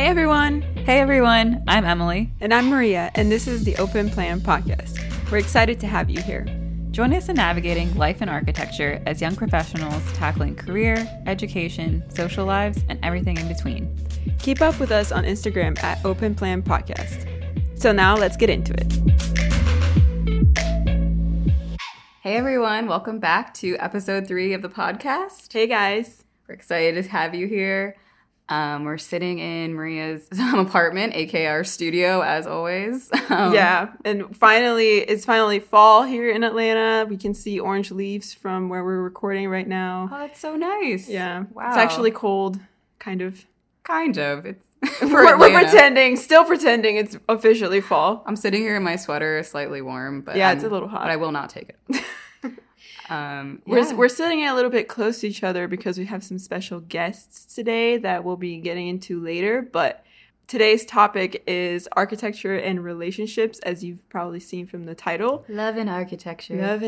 Hey everyone, I'm Emily. And I'm Maria, and this is the Open Plan Podcast. We're excited to have you here. Join us in navigating life in architecture as young professionals tackling career, education, social lives, and everything in between. Keep up with us on Instagram at Open Plan Podcast. So now let's get into it. Hey everyone, welcome back to episode 3 of the podcast. Hey guys. We're excited to have you here. We're sitting in Maria's apartment, aka our studio, as always. Yeah, and it's finally fall here in Atlanta. We can see orange leaves from where we're recording right now. Oh, that's so nice. Yeah. Wow. It's actually cold, kind of. Kind of. It's we're still pretending it's officially fall. I'm sitting here in my sweater, slightly warm, but yeah, it's a little hot. But I will not take it. We're sitting a little bit close to each other because we have some special guests today that we'll be getting into later. But today's topic is architecture and relationships, as you've probably seen from the title. Love and architecture.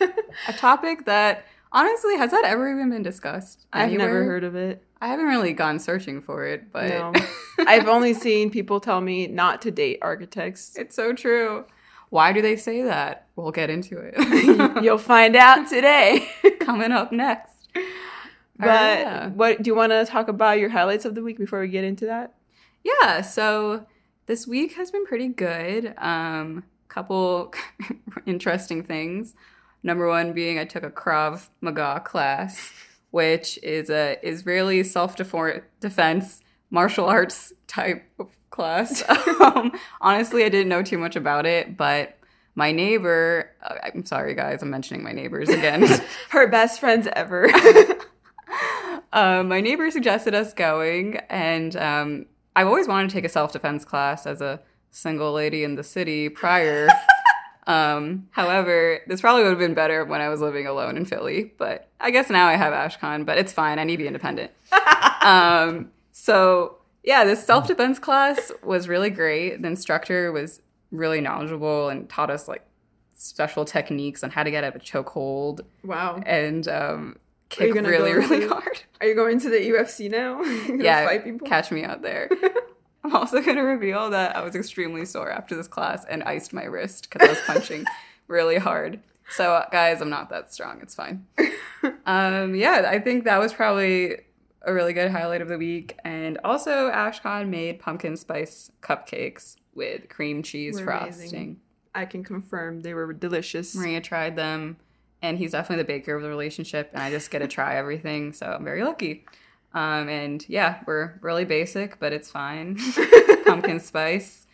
A topic that, honestly, has that ever even been discussed anywhere? I've never heard of it. I haven't really gone searching for it, but... No. I've only seen people tell me not to date architects. It's so true. Why do they say that? We'll get into it. You'll find out today. Coming up next. But What do you want to talk about your highlights of the week before we get into that? Yeah. So this week has been pretty good. Couple interesting things. Number one being I took a Krav Maga class, which is a Israeli self-defense martial arts type of class. Honestly, I didn't know too much about it, but my neighbor, I'm sorry guys, I'm mentioning my neighbors again. Her best friends ever. My neighbor suggested us going, and I've always wanted to take a self-defense class as a single lady in the city prior. However, this probably would have been better when I was living alone in Philly, but I guess now I have Ashcon, but it's fine. I need to be independent. So yeah, this self-defense class was really great. The instructor was really knowledgeable and taught us like special techniques on how to get out of a chokehold. Wow. And kick really hard. Are you going to the UFC now? Yeah, fight people? Catch me out there. I'm also going to reveal that I was extremely sore after this class and iced my wrist because I was punching really hard. So guys, I'm not that strong. It's fine. I think that was probably a really good highlight of the week. And also Ashcon made pumpkin spice cupcakes with cream cheese frosting. Amazing. I can confirm they were delicious. Maria tried them, and he's definitely the baker of the relationship, and I just get to try everything, so I'm very lucky. And yeah, we're really basic, but it's fine. Pumpkin spice.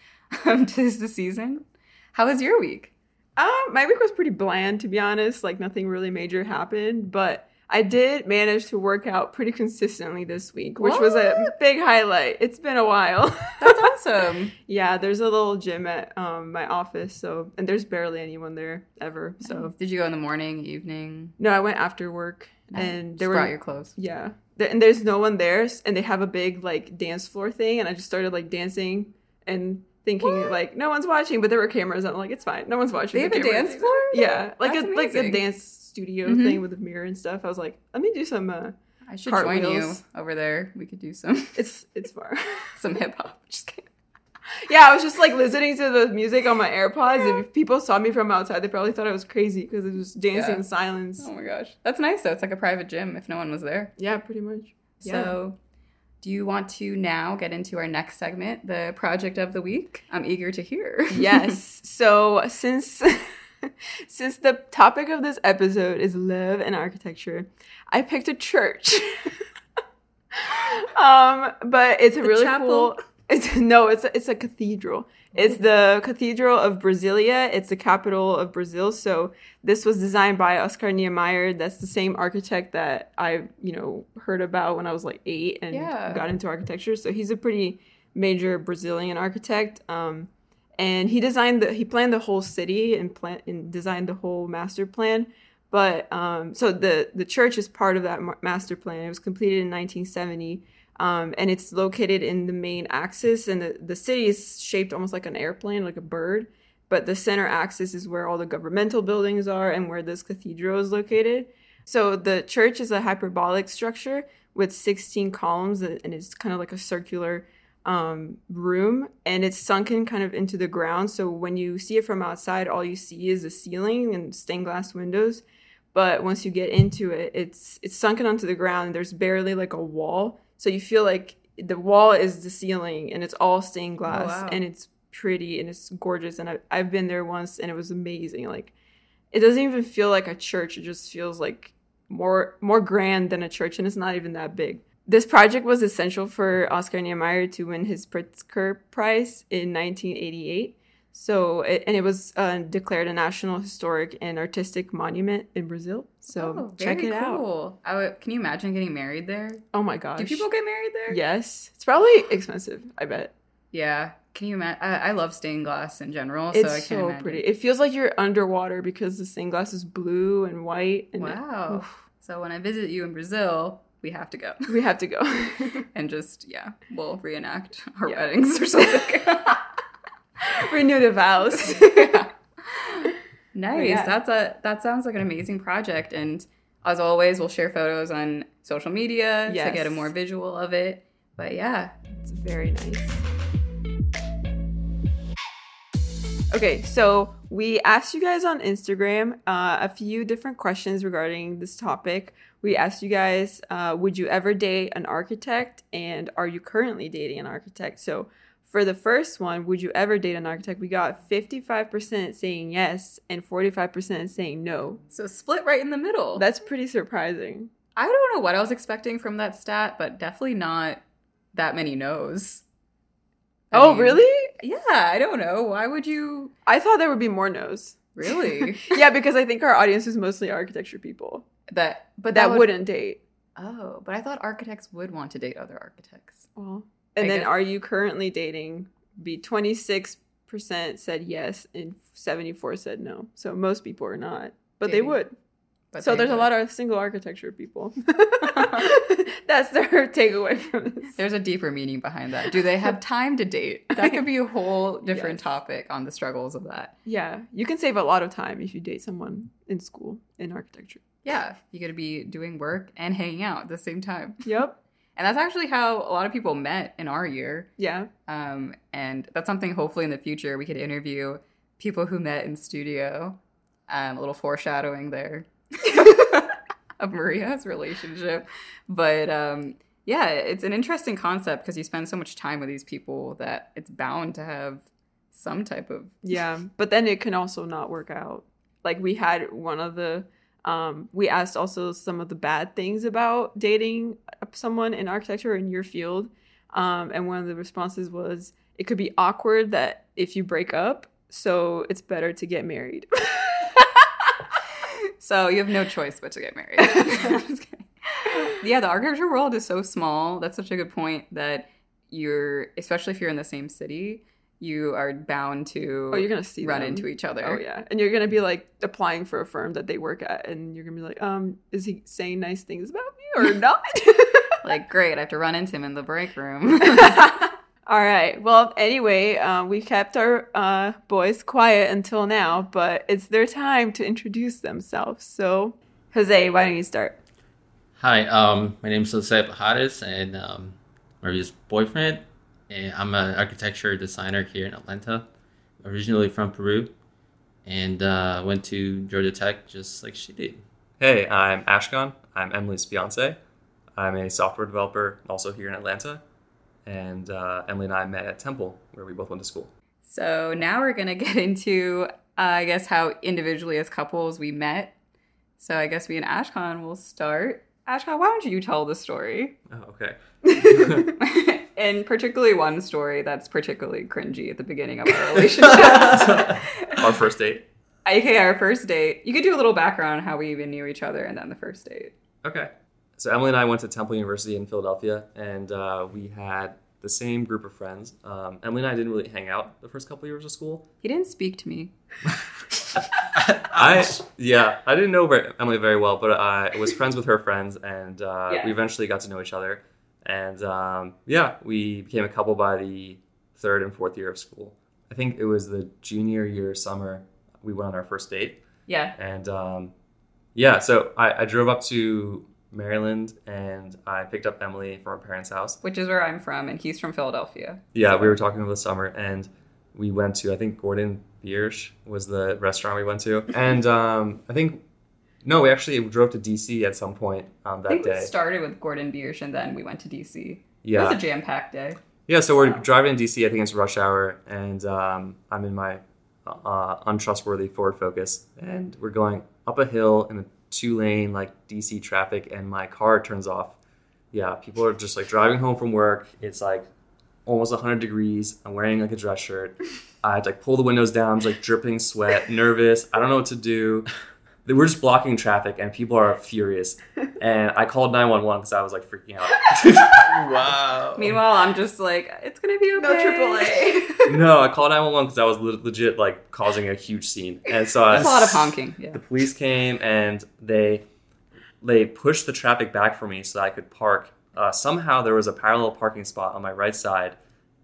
'Tis the season. How was your week? My week was pretty bland, to be honest. Like, nothing really major happened, but I did manage to work out pretty consistently this week, which was a big highlight. It's been a while. That's awesome. Yeah, there's a little gym at my office, and there's barely anyone there ever. So did you go in the morning, evening? No, I went after work, and there were brought your clothes. Yeah, and there's no one there, and they have a big like dance floor thing, and I just started like dancing and thinking like no one's watching, but there were cameras, and I'm like, it's fine, no one's watching. They have a dance floor? Yeah, like a dance studio thing with a mirror and stuff. I was like, let me do some I should join you over there. We could do some it's far. Some hip hop. Just kidding. Yeah, I was just like listening to the music on my AirPods. Yeah. If people saw me from outside, they probably thought I was crazy because it was dancing in silence. Oh my gosh. That's nice though. It's like a private gym if no one was there. Yeah, pretty much. Yeah. So do you want to now get into our next segment, the project of the week? I'm eager to hear. Yes. So Since the topic of this episode is love and architecture, I picked a church. But it's a really cool. It's a cathedral. It's the Cathedral of Brasilia. It's the capital of Brazil. So this was designed by Oscar Niemeyer. That's the same architect that I, heard about when I was like 8 and got into architecture. So he's a pretty major Brazilian architect. And he planned the whole city and designed the whole master plan. But so the church is part of that master plan. It was completed in 1970, and it's located in the main axis. And the city is shaped almost like an airplane, like a bird. But the center axis is where all the governmental buildings are and where this cathedral is located. So the church is a hyperbolic structure, with 16 columns, and it's kind of like a circular room, and it's sunken kind of into the ground. So when you see it from outside, all you see is the ceiling and stained glass windows. But once you get into it, it's sunken onto the ground, and there's barely like a wall. So you feel like the wall is the ceiling, and it's all stained glass. Oh, wow. And it's pretty, and it's gorgeous. And I've been there once, and it was amazing. Like, it doesn't even feel like a church. It just feels like more grand than a church, and it's not even that big. This project was essential for Oscar Niemeyer to win his Pritzker Prize in 1988. So, it was declared a National Historic and Artistic Monument in Brazil. So, check it cool. out. Can you imagine getting married there? Oh my gosh. Do people get married there? Yes. It's probably expensive, I bet. Yeah. Can you imagine? I love stained glass in general, so I can't imagine. It's so pretty. It feels like you're underwater because the stained glass is blue and white. And wow. So, when I visit you in Brazil, we have to go. We have to go. And just, yeah, we'll reenact our weddings or something. Renewed a vows. Yeah. Nice. Yeah. That sounds like an amazing project. And as always, we'll share photos on social media to get a more visual of it. But yeah, it's very nice. Okay, so we asked you guys on Instagram a few different questions regarding this topic. We asked you guys, would you ever date an architect? And are you currently dating an architect? So for the first one, would you ever date an architect? We got 55% saying yes and 45% saying no. So split right in the middle. That's pretty surprising. I don't know what I was expecting from that stat, but definitely not that many no's. I mean, really? Yeah, I don't know. Why would you? I thought there would be more no's. Really? Yeah, because I think our audience is mostly architecture people. But that wouldn't date. Oh, but I thought architects would want to date other architects. Well. And then, are you currently dating? 26% said yes, and 74% said no. So most people are not, but dating. They would. But so there's a lot of single architecture people. That's their takeaway from this. There's a deeper meaning behind that. Do they have time to date? That could be a whole different topic on the struggles of that. Yeah, you can save a lot of time if you date someone in school in architecture. Yeah, you got to be doing work and hanging out at the same time. Yep. And that's actually how a lot of people met in our year. Yeah. And that's something hopefully in the future we could interview people who met in studio. A little foreshadowing there of Maria's relationship. But yeah, it's an interesting concept because you spend so much time with these people that it's bound to have some type of... Yeah, but then it can also not work out. Like we had one of the... we asked also some of the bad things about dating someone in architecture in your field. And one of the responses was, it could be awkward that if you break up, so it's better to get married. So you have no choice but to get married. Just kidding. Yeah, the architecture world is so small. That's such a good point that especially if you're in the same city, you are bound to run into each other. Oh, yeah. And you're going to be, like, applying for a firm that they work at, and you're going to be like, is he saying nice things about me or not? Like, great, I have to run into him in the break room. All right. Well, anyway, we kept our boys quiet until now, but it's their time to introduce themselves. So, Jose, why don't you start? Hi, my name is Jose Pajares, and Maria's boyfriend. And I'm an architecture designer here in Atlanta, originally from Peru, and went to Georgia Tech just like she did. Hey, I'm Ashkan. I'm Emily's fiance. I'm a software developer also here in Atlanta, and Emily and I met at Temple, where we both went to school. So now we're going to get into, I guess, how individually as couples we met. So I guess we and Ashkan will start. Ashkan, why don't you tell the story? Oh, okay. And particularly one story that's particularly cringy at the beginning of our relationship. Our first date. Okay, our first date. You could do a little background on how we even knew each other and then the first date. Okay. So Emily and I went to Temple University in Philadelphia, and we had the same group of friends. Emily and I didn't really hang out the first couple of years of school. He didn't speak to me. I didn't know Emily very well, but I was friends with her friends, and we eventually got to know each other. And we became a couple by the third and fourth year of school. I think it was the junior year summer we went on our first date. Yeah. And so I drove up to Maryland, and I picked up Emily from her parents' house. Which is where I'm from, and he's from Philadelphia. Yeah, so. We were talking over the summer, and we went to, I think, Gordon Biersch was the restaurant we went to. And we actually drove to D.C. at some point that day. I think we started with Gordon Biersch, and then we went to D.C. Yeah. It was a jam-packed day. Yeah, so we're driving in D.C., I think it's rush hour, and I'm in my untrustworthy Ford Focus, and we're going up a hill in a two-lane, like, D.C. traffic, and my car turns off. Yeah, people are just, like, driving home from work. It's, like, almost 100 degrees. I'm wearing, like, a dress shirt. I had to, like, pull the windows down. I was, like, dripping sweat, nervous. I don't know what to do. We're just blocking traffic, and people are furious. And I called 911 because I was, like, freaking out. Wow. Meanwhile, I'm just like, it's going to be okay. No AAA. No, I called 911 because I was legit, like, causing a huge scene. And so that's a lot of honking. Yeah. The police came, and they pushed the traffic back for me so that I could park. Somehow there was a parallel parking spot on my right side,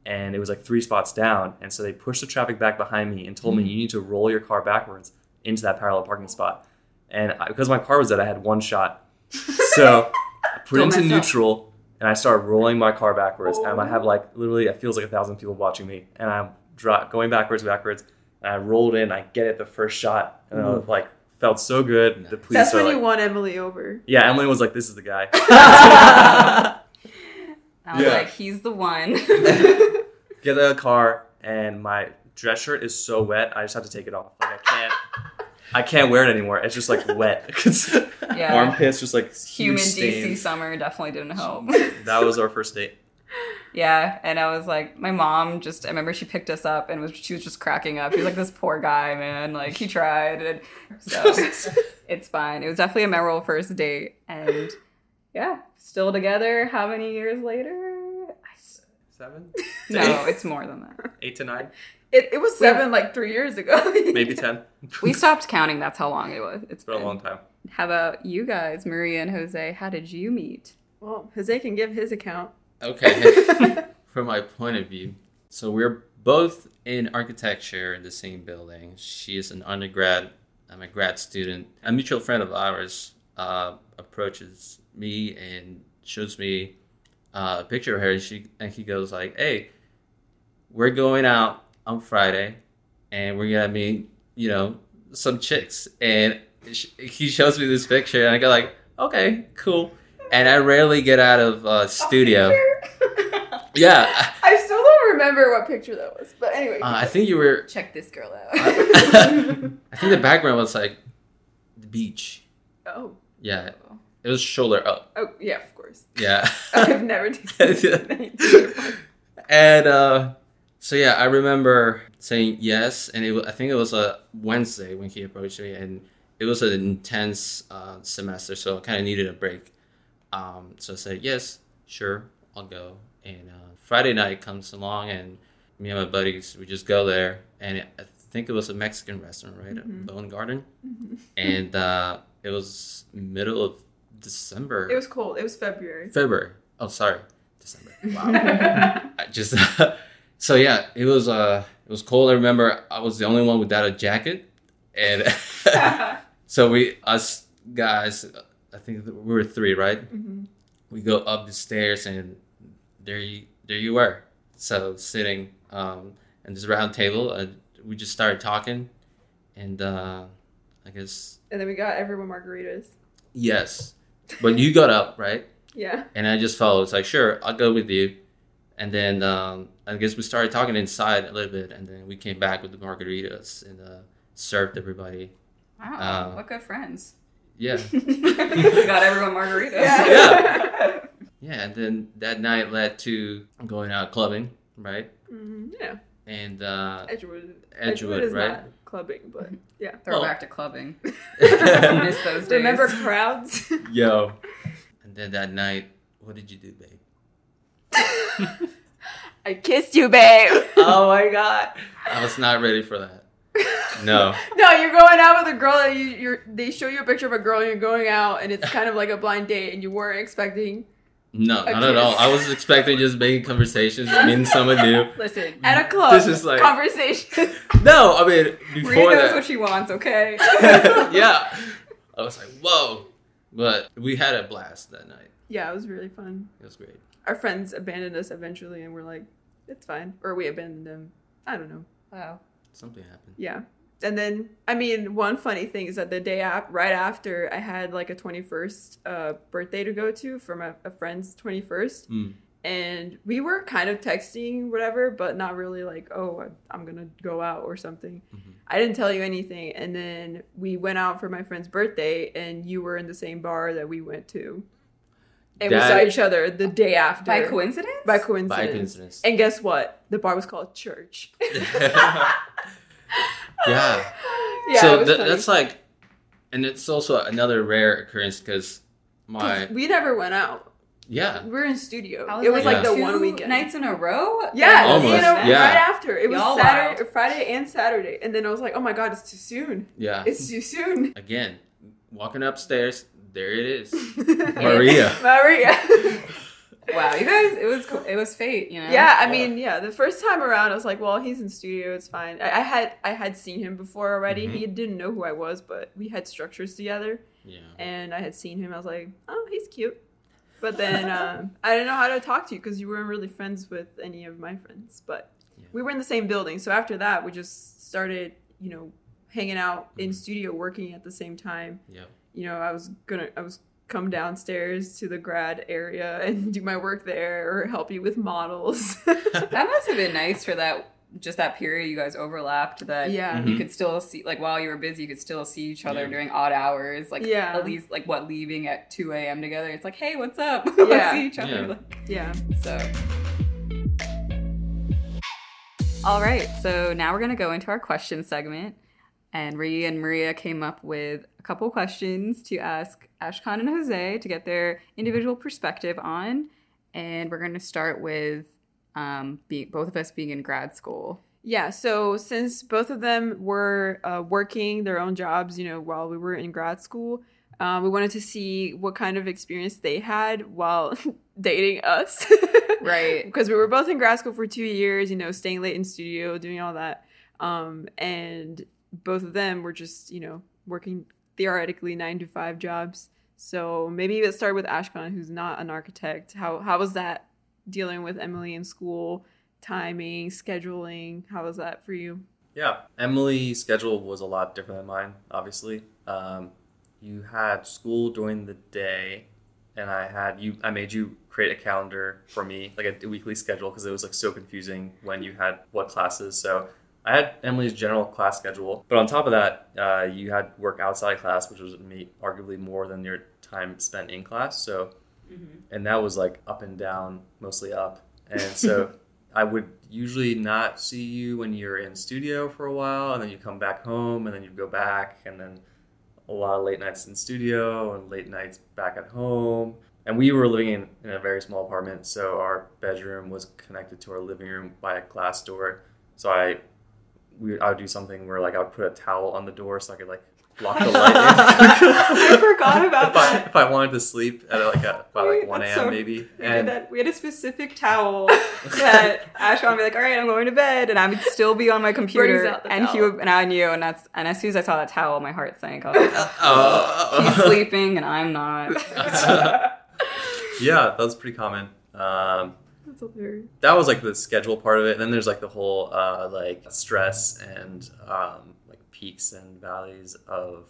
and it was, like, 3 spots down. And so they pushed the traffic back behind me and told me, you need to roll your car backwards into that parallel parking spot. And because my car was dead, I had one shot. So I put it into neutral, and I started rolling my car backwards. Oh. And I have, like, literally, it feels like 1,000 people watching me. And I'm going backwards. And I rolled in. I get it the first shot. And I, like, felt so good. The police That's when, like, you won Emily over. Yeah, Emily was like, this is the guy. I was like, he's the one. Get out of the car. And my dress shirt is so wet, I just have to take it off. Like, I can't wear it anymore. It's just, like, wet. Yeah. Armpits, just, like, human DC summer definitely didn't help. That was our first date. Yeah, and I was like, my mom I remember she picked us up, and she was just cracking up. She was like, this poor guy, man. Like, he tried. And so it's fine. It was definitely a memorable first date. And, yeah, still together how many years later? 7? No, it's more than that. 8 to 9? It was 7, like, 3 years ago. Maybe 10. We stopped counting. That's how long it was. It's been a long time. How about you guys, Maria and Jose? How did you meet? Well, Jose can give his account. Okay. From my point of view. So we're both in architecture in the same building. She is an undergrad. I'm a grad student. A mutual friend of ours approaches me and shows me a picture of her. And he goes like, hey, we're going out on Friday, and we're gonna meet, some chicks. And he shows me this picture, and I go like, okay, cool. And I rarely get out of studio. Yeah. I still don't remember what picture that was, but anyway. I think you were check this girl out. I think the background was like the beach. Oh. Yeah. It was shoulder up. Oh yeah, of course. Yeah. I've never taken that. And so yeah, I remember saying yes, and I think it was a Wednesday when he approached me, and it was an intense semester, so I kind of needed a break. So I said, yes, sure, I'll go. And Friday night comes along, and me and my buddies, we just go there, and I think it was a Mexican restaurant, right? Mm-hmm. Bone Garden. Mm-hmm. And it was middle of December. It was cold. It was February. Oh, sorry. December. Wow. I just... So yeah, it was cold. I remember I was the only one without a jacket, and so us guys, I think we were 3, right? Mm-hmm. We go up the stairs, and there you were. So sitting at this round table, we just started talking, and I guess. And then we got everyone margaritas. Yes, but you got up, right? Yeah. And I just followed. It's like, sure, I'll go with you. And then I guess we started talking inside a little bit, and then we came back with the margaritas and served everybody. Wow, what good friends. Yeah. We got everyone margaritas. Yeah. Yeah, and then that night led to going out clubbing, right? Mm-hmm. Yeah. And Edgewood is right? Not clubbing, but yeah. Throwback to clubbing. Miss those days. Remember crowds? Yo. And then that night, what did you do, babe? I kissed you, babe. Oh my god, I was not ready for that. No, you're going out with a girl that they show you a picture of a girl, and you're going out, and it's kind of like a blind date, and you weren't expecting. No, not at all. I was expecting just making conversations. I mean, someone do. Listen, at a club, this is like conversations. No, I mean before Maria knows that what she wants. Okay. Yeah, I was like, whoa, But we had a blast that night. Yeah, it was really fun. It was great. Our friends abandoned us eventually, and we're like, it's fine. Or we abandoned them. I don't know. Wow. Something happened. Yeah. And then, I mean, one funny thing is that the day right after, I had like a 21st birthday to go to from a friend's 21st. Mm. And we were kind of texting, whatever, but not really like, oh, I'm going to go out or something. Mm-hmm. I didn't tell you anything. And then we went out for my friend's birthday, and you were in the same bar that we went to. And we saw each other the day after. By coincidence? By coincidence. By coincidence. And guess what? The bar was called Church. Yeah. Yeah. So that's like, and it's also another rare occurrence because we never went out. Yeah. We were in studio. It was like the 1 weekend. Nights in a row? Yeah. Almost. You know, yeah. Right after. It was Saturday, Friday and Saturday. And then I was like, oh my God, it's too soon. Yeah. It's too soon. Again, walking upstairs, there it is. Maria. Wow, you guys, it was fate, you know? Yeah, I mean, yeah, the first time around, I was like, well, he's in studio, it's fine. I had seen him before already. Mm-hmm. He didn't know who I was, but we had structures together. Yeah. And I had seen him. I was like, oh, he's cute. But then I didn't know how to talk to you because you weren't really friends with any of my friends. But we were in the same building. So after that, we just started, you know, hanging out in studio, working at the same time. Yeah. You know, I was come downstairs to the grad area and do my work there or help you with models. That must have been nice for that period you guys overlapped, that you could still see, like, while you were busy, you could still see each other during odd hours, like at least like leaving at 2 a.m. together. It's like, hey, what's up? Let's see each other. So all right, so now we're going to go into our question segment. And Rhea and Maria came up with a couple questions to ask Ashkan and Jose to get their individual perspective on. And we're going to start with both of us being in grad school. Yeah, so since both of them were working their own jobs, you know, while we were in grad school, we wanted to see what kind of experience they had while dating us. Right. Because we were both in grad school for 2 years, you know, staying late in studio, doing all that. And both of them were just, you know, working theoretically 9-to-5 jobs. So maybe let's start with Ashkan, who's not an architect. How was that dealing with Emily in school, timing, scheduling? How was that for you? Yeah, Emily's schedule was a lot different than mine, obviously. You had school during the day, and I made you create a calendar for me, like a weekly schedule, because it was like so confusing when you had what classes. So I had Emily's general class schedule, but on top of that, you had work outside class, which was arguably more than your time spent in class. So, and that was like up and down, mostly up. And so I would usually not see you when you're in studio for a while, and then you come back home, and then you go back, and then a lot of late nights in studio and late nights back at home. And we were living in a very small apartment, so our bedroom was connected to our living room by a glass door. So I would do something where, like, I would put a towel on the door so I could, like, block the light in. I forgot about that. If I wanted to sleep at, like, by 1 a.m. maybe. We had a specific towel that Ashkan would be like, all right, I'm going to bed. And I would still be on my computer. And he would, and I knew. And as soon as I saw that towel, my heart sank. I was like, he's sleeping and I'm not. Yeah, that was pretty common. That was like the schedule part of it. And then there's like the whole like stress and like peaks and valleys of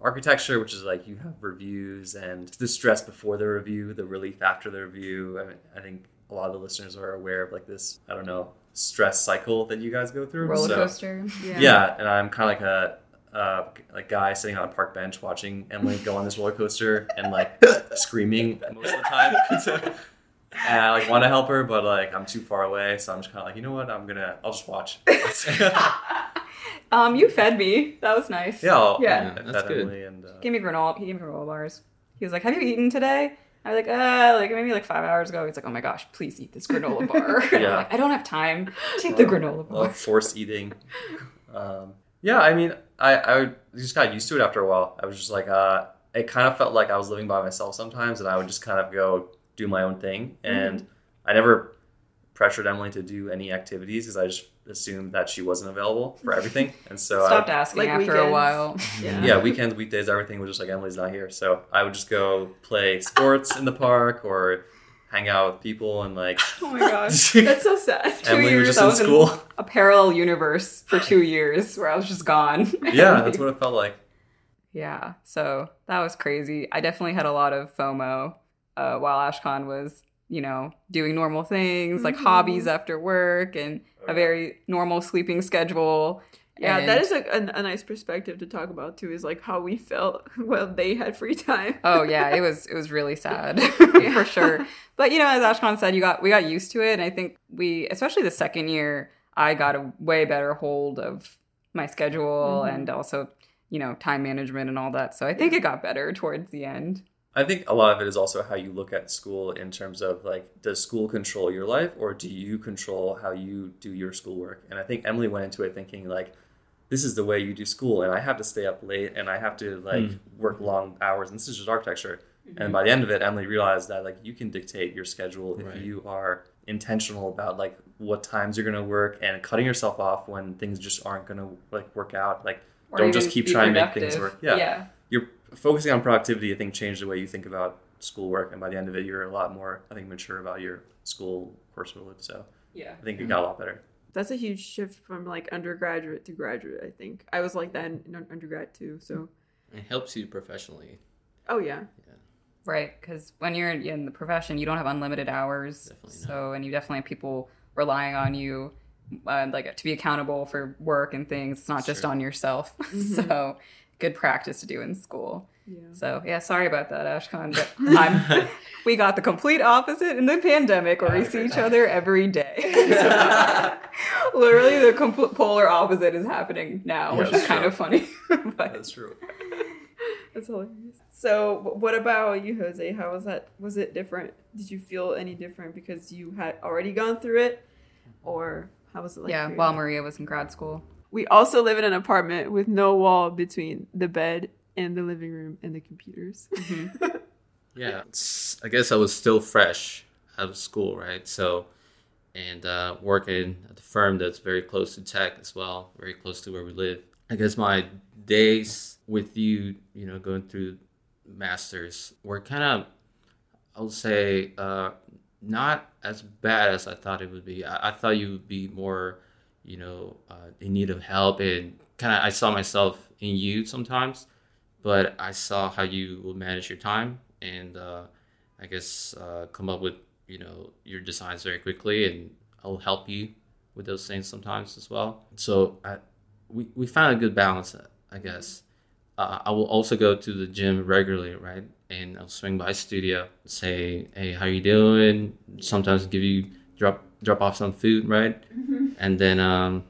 architecture, which is like you have reviews and the stress before the review, the relief after the review. I mean, I think a lot of the listeners are aware of like this, I don't know, stress cycle that you guys go through. Roller coaster. Yeah. And I'm kind of like a guy sitting on a park bench watching Emily go on this roller coaster and like screaming most of the time. And I like want to help her, but like I'm too far away, so I'm just kind of like, you know what? I'll just watch. You fed me. That was nice. Yeah, that's good. And, he gave me granola bars. He was like, "Have you eaten today?" I was like, like maybe like 5 hours ago." He's like, "Oh my gosh, please eat this granola bar." And I'm like, I don't have time. Take the granola bar. Force eating. Yeah, I mean, I just got used to it after a while. I was just like, it kind of felt like I was living by myself sometimes, and I would just kind of go do my own thing. And I never pressured Emily to do any activities because I just assumed that she wasn't available for everything. And so I stopped asking like after weekends. A while. Yeah, weekends, weekdays, everything was just like, Emily's not here. So I would just go play sports in the park or hang out with people and like... Oh my gosh, that's so sad. Emily was just in school. In a parallel universe for 2 years where I was just gone. Yeah, that's what it felt like. Yeah, so that was crazy. I definitely had a lot of FOMO while AshCon was, you know, doing normal things like hobbies after work and a very normal sleeping schedule. Yeah, that is a nice perspective to talk about too, is like how we felt while they had free time. Oh yeah, it was really sad for sure. But you know, as AshCon said, we got used to it, and I think we, especially the second year, I got a way better hold of my schedule and also, you know, time management and all that. So I think it got better towards the end. I think a lot of it is also how you look at school in terms of like, does school control your life or do you control how you do your schoolwork? And I think Emily went into it thinking like, this is the way you do school and I have to stay up late and I have to like work long hours, and this is just architecture. And by the end of it, Emily realized that like you can dictate your schedule if you are intentional about like what times you're going to work and cutting yourself off when things just aren't going to like work out. Like, or don't just keep trying to make things work. Yeah. You're focusing on productivity, I think, changed the way you think about schoolwork. And by the end of it, you're a lot more, I think, mature about your school coursework. So yeah, I think it got a lot better. That's a huge shift from like undergraduate to graduate, I think. I was like that in undergrad too. So it helps you professionally. Oh, yeah. Right. Because when you're in the profession, you don't have unlimited hours. Definitely not. So, and you definitely have people relying on you. Like to be accountable for work and things. It's not just on yourself. So good practice to do in school. So yeah, sorry about that, AshCon, but we got the complete opposite in the pandemic where we see each other every day. Literally the polar opposite is happening now, which is kind of funny. But that's true. That's hilarious. So what about you, Jose? How was that? Was it different? Did you feel any different because you had already gone through it, or... How was it like? Yeah, while Maria was in grad school. We also live in an apartment with no wall between the bed and the living room and the computers. Yeah, I guess I was still fresh out of school, right? So, and working at a firm that's very close to tech as well, very close to where we live. I guess my days with you, you know, going through masters were kind of, I would say, not as bad as I thought it would be. I thought you would be more, you know, in need of help, and kind of I saw myself in you sometimes, but I saw how you would manage your time and I guess come up with, you know, your designs very quickly, and I'll help you with those things sometimes as well. So we found a good balance, I guess. I will also go to the gym regularly, right? And I'll swing by studio, say, hey, how you doing? Sometimes give you, drop off some food, right? And then,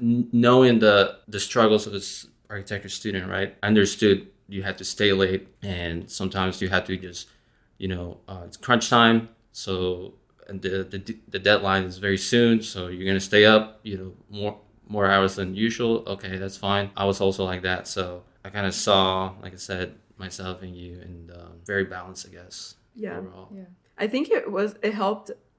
knowing the struggles of this architecture student, right? I understood you had to stay late, and sometimes you had to just, you know, it's crunch time. So and the deadline is very soon. So you're going to stay up, you know, more hours than usual. Okay, that's fine. I was also like that. So I kind of saw, like I said, myself and you, and very balanced, I guess. Yeah. Overall. Yeah. I think it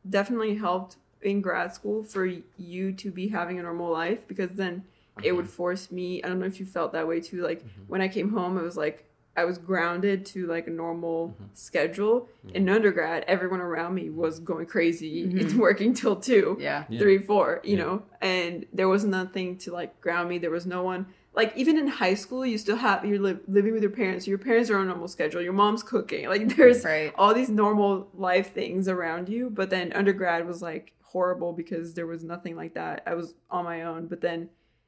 definitely helped in grad school for you to be having a normal life, because then it would force me, I don't know if you felt that way too, like when I came home, it was like I was grounded to like a normal schedule. In undergrad, everyone around me was going crazy. It's working till 2, 3, 4, you know, and there was nothing to like ground me. There was no one. Like even in high school, you still have, you're living with your parents. Your parents are on a normal schedule. Your mom's cooking. Like there's all these normal life things around you. But then undergrad was like horrible because there was nothing like that. I was on my own. But then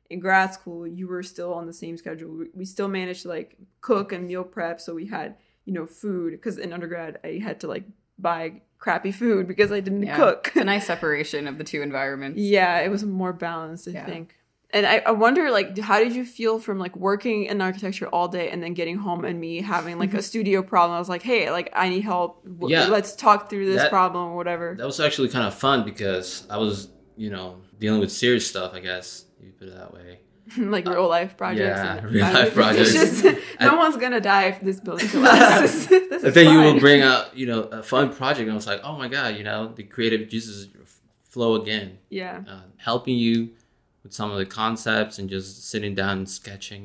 in grad school, you were still on the same schedule. We still managed to like cook and meal prep. So we had, you know, food, because in undergrad I had to like buy crappy food because I didn't cook. It's a nice separation of the two environments. Yeah, it was more balanced, I think. And I wonder, like, how did you feel from like working in architecture all day and then getting home and me having like a studio problem? I was like, hey, like I need help. Let's talk through this problem or whatever. That was actually kind of fun because I was, you know, dealing with serious stuff, I guess. You put it that way. like real life projects. Yeah, real life projects. No one's gonna die if this building collapses. But then you will bring out, a fun project, and it's like, oh my God, the creative juices flow again. Yeah, helping you with some of the concepts and just sitting down and sketching.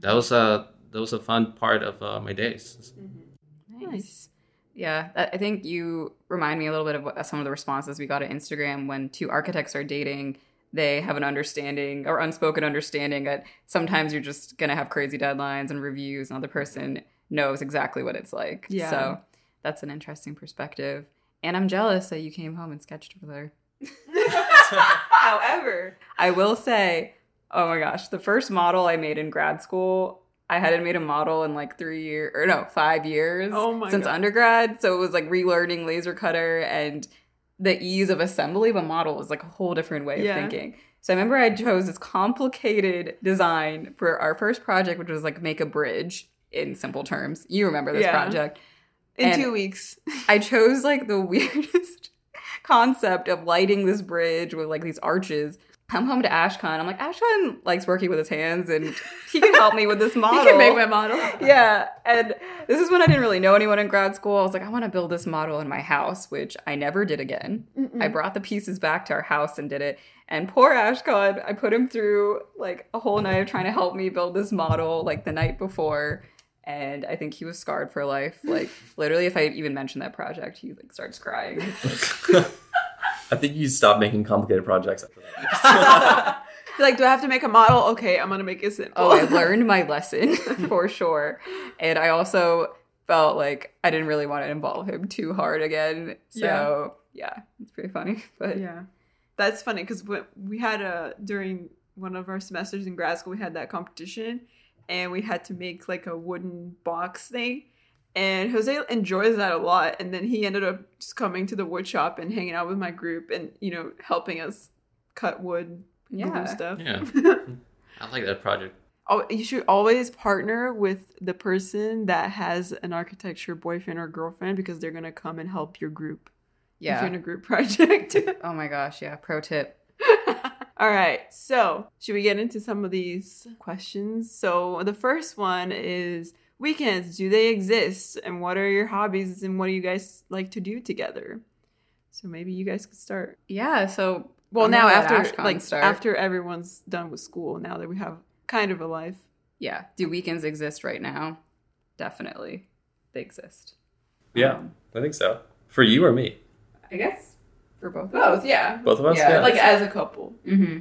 That was a fun part of my days. Mm-hmm. Nice. Yeah, I think you remind me a little bit of some of the responses we got on Instagram when two architects are dating. They have an understanding or unspoken understanding that sometimes you're just going to have crazy deadlines and reviews, and the other person knows exactly what it's like. Yeah. So that's an interesting perspective. And I'm jealous that you came home and sketched with her. However, I will say, oh my gosh, the first model I made in grad school, I hadn't made a model in 5 years since undergrad. So it was relearning laser cutter and the ease of assembly of a model was a whole different way of thinking. So I remember I chose this complicated design for our first project, which was make a bridge in simple terms. You remember this project. In 2 weeks. I chose the weirdest concept of lighting this bridge with these arches. Come home to Ashkan. I'm Ashkan likes working with his hands, and he can help me with this model. He can make my model. Yeah. And this is when I didn't really know anyone in grad school. I was I want to build this model in my house, which I never did again. Mm-mm. I brought the pieces back to our house and did it. And poor Ashkan, I put him through a whole night of trying to help me build this model the night before. And I think he was scarred for life. Literally, if I even mentioned that project, he starts crying. I think you stopped making complicated projects after that. Do I have to make a model? Okay, I'm going to make it simple. Oh, I learned my lesson for sure. And I also felt I didn't really want to involve him too hard again. So, yeah it's pretty funny. But yeah, that's funny because we had during one of our semesters in grad school, we had that competition and we had to make a wooden box thing. And Jose enjoys that a lot. And then he ended up just coming to the wood shop and hanging out with my group and, helping us cut wood and stuff. Yeah. I like that project. Oh, you should always partner with the person that has an architecture boyfriend or girlfriend because they're going to come and help your group. Yeah. If you're in a group project. Oh my gosh. Yeah. Pro tip. All right. So should we get into some of these questions? So the first one is... Weekends, do they exist? And what are your hobbies? And what do you guys like to do together? So maybe you guys could start. Yeah. So, well, now after after everyone's done with school, now that we have kind of a life. Yeah. Do weekends exist right now? Definitely, they exist. Yeah, I think so. For you or me? I guess for both. Yeah. Both of us. Yeah. As a couple. Mm-hmm.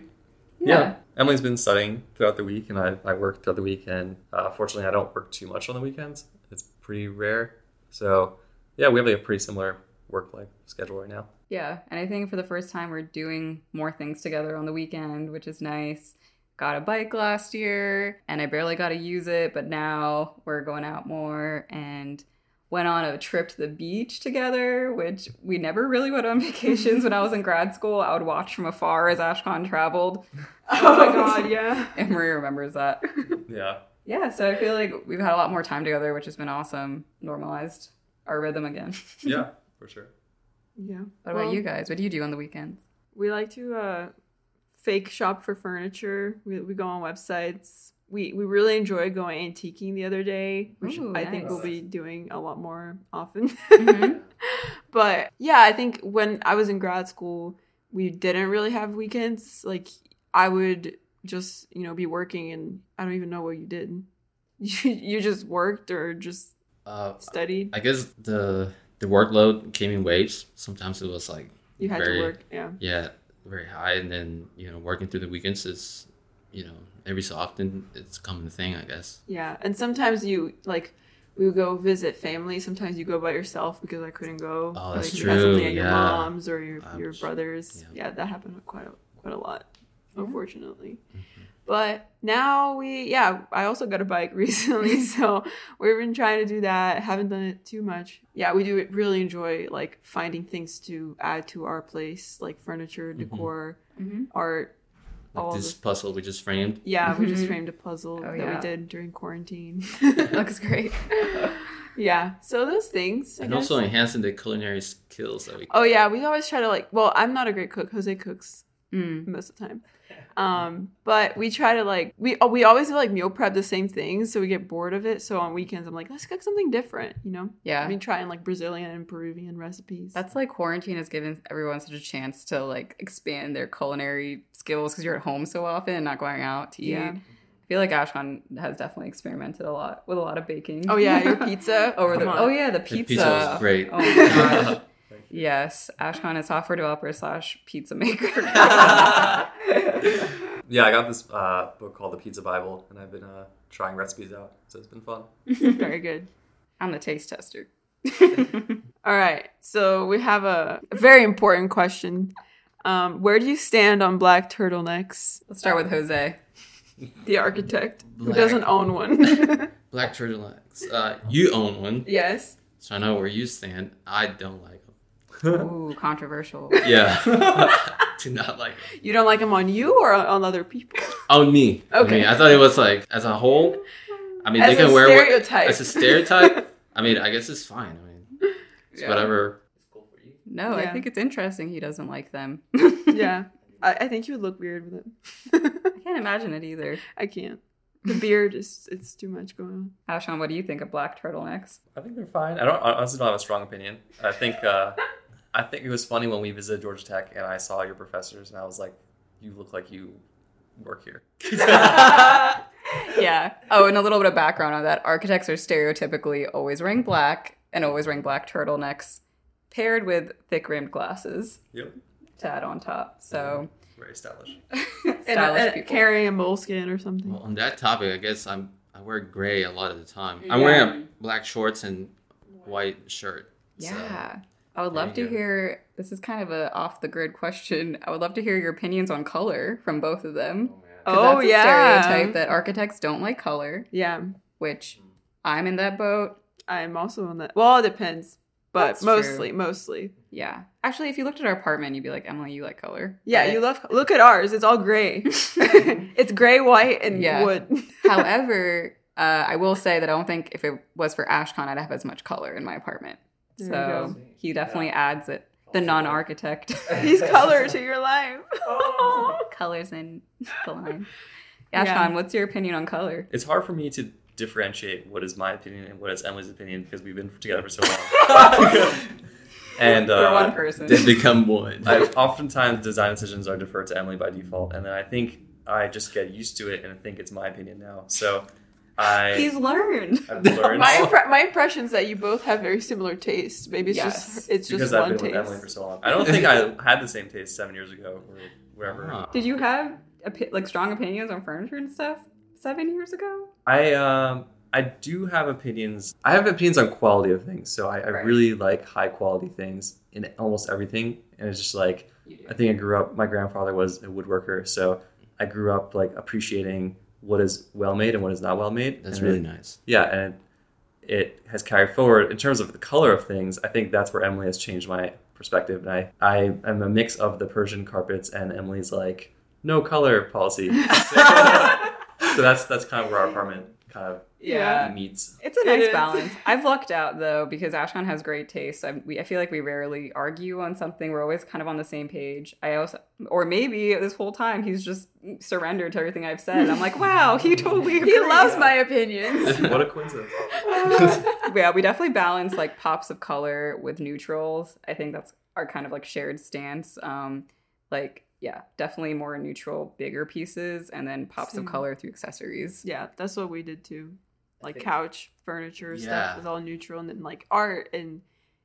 Yeah. Emily's been studying throughout the week, and I work throughout the weekend. Fortunately, I don't work too much on the weekends. It's pretty rare. So, yeah, we have a pretty similar work-life schedule right now. Yeah, and I think for the first time, we're doing more things together on the weekend, which is nice. Got a bike last year, and I barely got to use it, but now we're going out more and went on a trip to the beach together, which we never really went on vacations. When I was in grad school, I would watch from afar as Ashkan traveled. Oh my God, yeah. And Maria remembers that. Yeah. Yeah, so I feel we've had a lot more time together, which has been awesome. Normalized our rhythm again. Yeah, for sure. Yeah. What about you guys? What do you do on the weekends? We like to fake shop for furniture. We go on websites. We really enjoyed going antiquing the other day, which I think we'll be doing a lot more often. Mm-hmm. But yeah, I think when I was in grad school, we didn't really have weekends. I would just, be working, and I don't even know what you did. You just worked or just studied? I guess the workload came in waves. Sometimes it was you had to work, yeah. Yeah, very high, and then, working through the weekends is, every so often it's a common thing, I guess. Yeah. And sometimes you we would go visit family. Sometimes you go by yourself because I couldn't go. Oh, that's true. You had something at your mom's or your brother's. Yeah. That happened quite a lot, unfortunately. Mm-hmm. But now I also got a bike recently. So we've been trying to do that. Haven't done it too much. Yeah. We do really enjoy finding things to add to our place, furniture, decor, mm-hmm. art. This puzzle we just framed. Yeah, we just framed a puzzle that we did during quarantine. Looks great. Yeah, so those things. And also enhancing the culinary skills that we. Oh yeah, we always try to well, I'm not a great cook. Jose cooks most of the time. But we try to like, we always like meal prep the same things. So we get bored of it. So on weekends, I'm like, let's cook something different, you know? Yeah. I mean, trying like Brazilian and Peruvian recipes. That's like quarantine has given everyone such a chance to like expand their culinary skills because you're at home so often and not going out to eat. Yeah. I feel like Ashkan has definitely experimented a lot with a lot of baking. Oh yeah. Your pizza over the, oh yeah. The pizza was great. Oh my gosh. Yes, Ashkan is software developer / pizza maker. Yeah, I got this book called The Pizza Bible, and I've been trying recipes out, so it's been fun. Very good. I'm the taste tester. All right, so we have a very important question. Where do you stand on black turtlenecks? Let's start with Jose, the architect, who doesn't own one. Black turtlenecks. You own one. Yes. So I know where you stand. I don't like them. Ooh, controversial. Yeah. Do not like it. You don't like them on you or on other people? On me. Okay. I mean, I thought it was like, as a whole, I mean, as they can wear what... It's a stereotype. It's a stereotype. I mean, I guess it's fine. I mean, it's whatever. It's cool for you. No, yeah. I think it's interesting he doesn't like them. Yeah. I think you would look weird with it. I can't imagine it either. I can't. The beard is—it's too much going on. Ashkan, what do you think of black turtlenecks? I think they're fine. I honestly don't have a strong opinion. I think it was funny when we visited Georgia Tech and I saw your professors and I was like, "You look like you work here." Yeah. Oh, and a little bit of background on that: architects are stereotypically always wearing black and always wearing black turtlenecks, paired with thick-rimmed glasses. Yep. To add on top, so. Very stylish. and carrying a moleskin or something. Well, on that topic, I guess I wear gray a lot of the time. I'm wearing black shorts and white shirt. Yeah. So, I would love to hear, this is kind of a off-the-grid question, I would love to hear your opinions on color from both of them. Oh, that's a stereotype that architects don't like color. Yeah. Which, I'm in that boat. I'm also in that. Well, it depends. But that's mostly. Yeah. Actually, if you looked at our apartment, you'd be like, Emily, you like color. Yeah, right? You love color. Look at ours. It's all gray. It's gray, white, and wood. However, I will say that I don't think if it was for Ashkan, I'd have as much color in my apartment. So he definitely adds it. The non-architect. He's color to your life. Colors in the line. Ashkan, what's your opinion on color? It's hard for me to differentiate what is my opinion and what is Emily's opinion because we've been together for so long. And one person. They become one. Oftentimes design decisions are deferred to Emily by default, and then I think I just get used to it and I think it's my opinion now. So He's learned. I've learned. My impression is that you both have very similar tastes. Maybe it's just one taste. Because I've been with Emily for so long. I don't think I had the same taste 7 years ago or wherever. Uh-huh. Did you have strong opinions on furniture and stuff 7 years ago? I do have opinions. I have opinions on quality of things. So I really like high quality things in almost everything. And it's just like, I think I grew up, my grandfather was a woodworker. So I grew up like appreciating what is well made and what is not well made. That's really nice. Yeah. And it has carried forward in terms of the color of things. I think that's where Emily has changed my perspective. And I am a mix of the Persian carpets and Emily's like, no color policy. So that's kind of where our apartment kind of meets. It's a nice balance. I've lucked out though because Ashkan has great taste. I feel like we rarely argue on something. We're always kind of on the same page. Or maybe this whole time he's just surrendered to everything I've said. I'm like, wow, he totally agrees. He loves my opinions. What a coincidence. Yeah, we definitely balance like pops of color with neutrals. I think that's our kind of like shared stance. Yeah, definitely more neutral, bigger pieces, and then pops of color through accessories. Yeah, that's what we did too. Like couch, furniture, stuff is all neutral. And then like art and,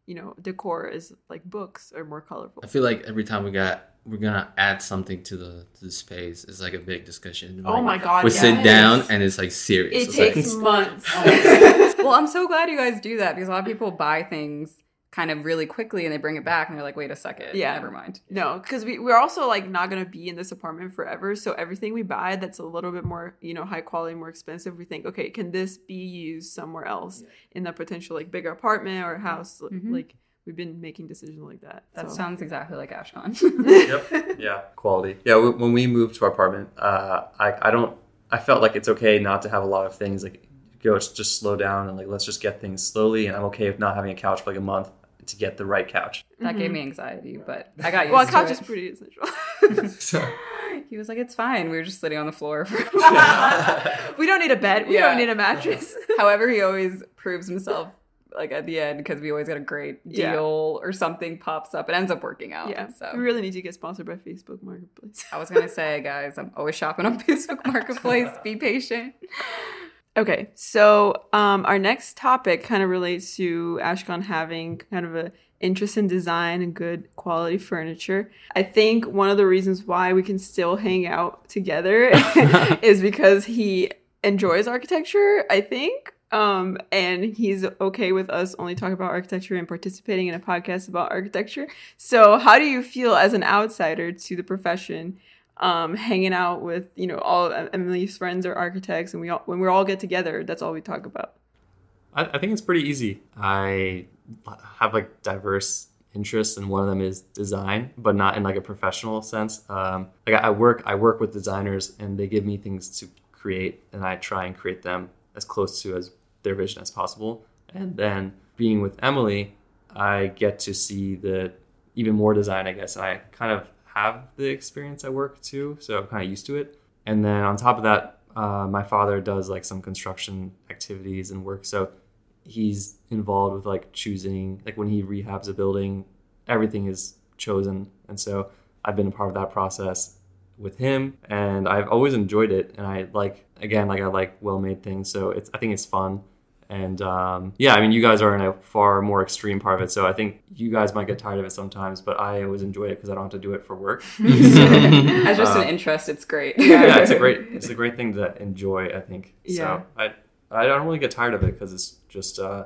you know, decor is like books are more colorful. I feel like every time we're going to add something to the space, it's like a big discussion. Oh my God, we sit down and it's like serious. It takes months. Well, I'm so glad you guys do that because a lot of people buy things kind of really quickly and they bring it back and they're like, wait a second, never mind. No, because we're also like not going to be in this apartment forever, so everything we buy that's a little bit more, you know, high quality, more expensive, we think, okay, can this be used somewhere else in the potential like bigger apartment or house? Like we've been making decisions like that. That sounds exactly like Ashkan. Yep. Yeah, quality. Yeah, when we moved to our apartment, I felt like it's okay not to have a lot of things, like just slow down and like let's just get things slowly, and I'm okay with not having a couch for like a month to get the right couch. That gave me anxiety, but I got used to it. Well, a couch is pretty essential. So, He was like, it's fine. We were just sitting on the floor. We don't need a bed. We don't need a mattress. However, he always proves himself like at the end because we always get a great deal or something pops up. It ends up working out. Yeah. So. We really need to get sponsored by Facebook Marketplace. I was going to say, guys, I'm always shopping on Facebook Marketplace. Be patient. Okay. So our next topic kind of relates to Ashkan having kind of a interest in design and good quality furniture. I think one of the reasons why we can still hang out together is because he enjoys architecture, I think. And he's okay with us only talking about architecture and participating in a podcast about architecture. So how do you feel as an outsider to the profession, hanging out with, you know, all Emily's friends are architects, and when we all get together, that's all we talk about? I think it's pretty easy. I have like diverse interests, and one of them is design, but not in like a professional sense. Like I work with designers, and they give me things to create, and I try and create them as close to as their vision as possible. And then being with Emily, I get to see the even more design, I guess. And I kind of have the experience at work too, so I'm kind of used to it. And then on top of that, my father does like some construction activities and work, so he's involved with like choosing, like when he rehabs a building, everything is chosen. And so I've been a part of that process with him, and I've always enjoyed it. And I like well-made things. So I think it's fun. And I mean, you guys are in a far more extreme part of it. So I think you guys might get tired of it sometimes, but I always enjoy it because I don't have to do it for work. As just an interest, it's great. Yeah, it's a great thing to enjoy, I think. Yeah. So I don't really get tired of it because it's just an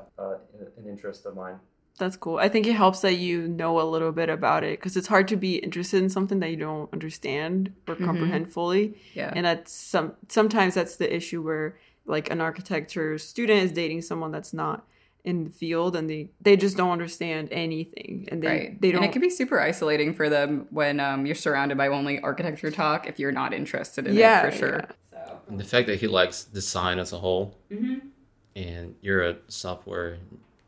interest of mine. That's cool. I think it helps that you know a little bit about it, because it's hard to be interested in something that you don't understand or comprehend fully. Yeah. And that's sometimes that's the issue where like an architecture student is dating someone that's not in the field, and they just don't understand anything, and they don't. And it can be super isolating for them when you're surrounded by only architecture talk if you're not interested in it, for sure. Yeah. And the fact that he likes design as a whole, and you're a software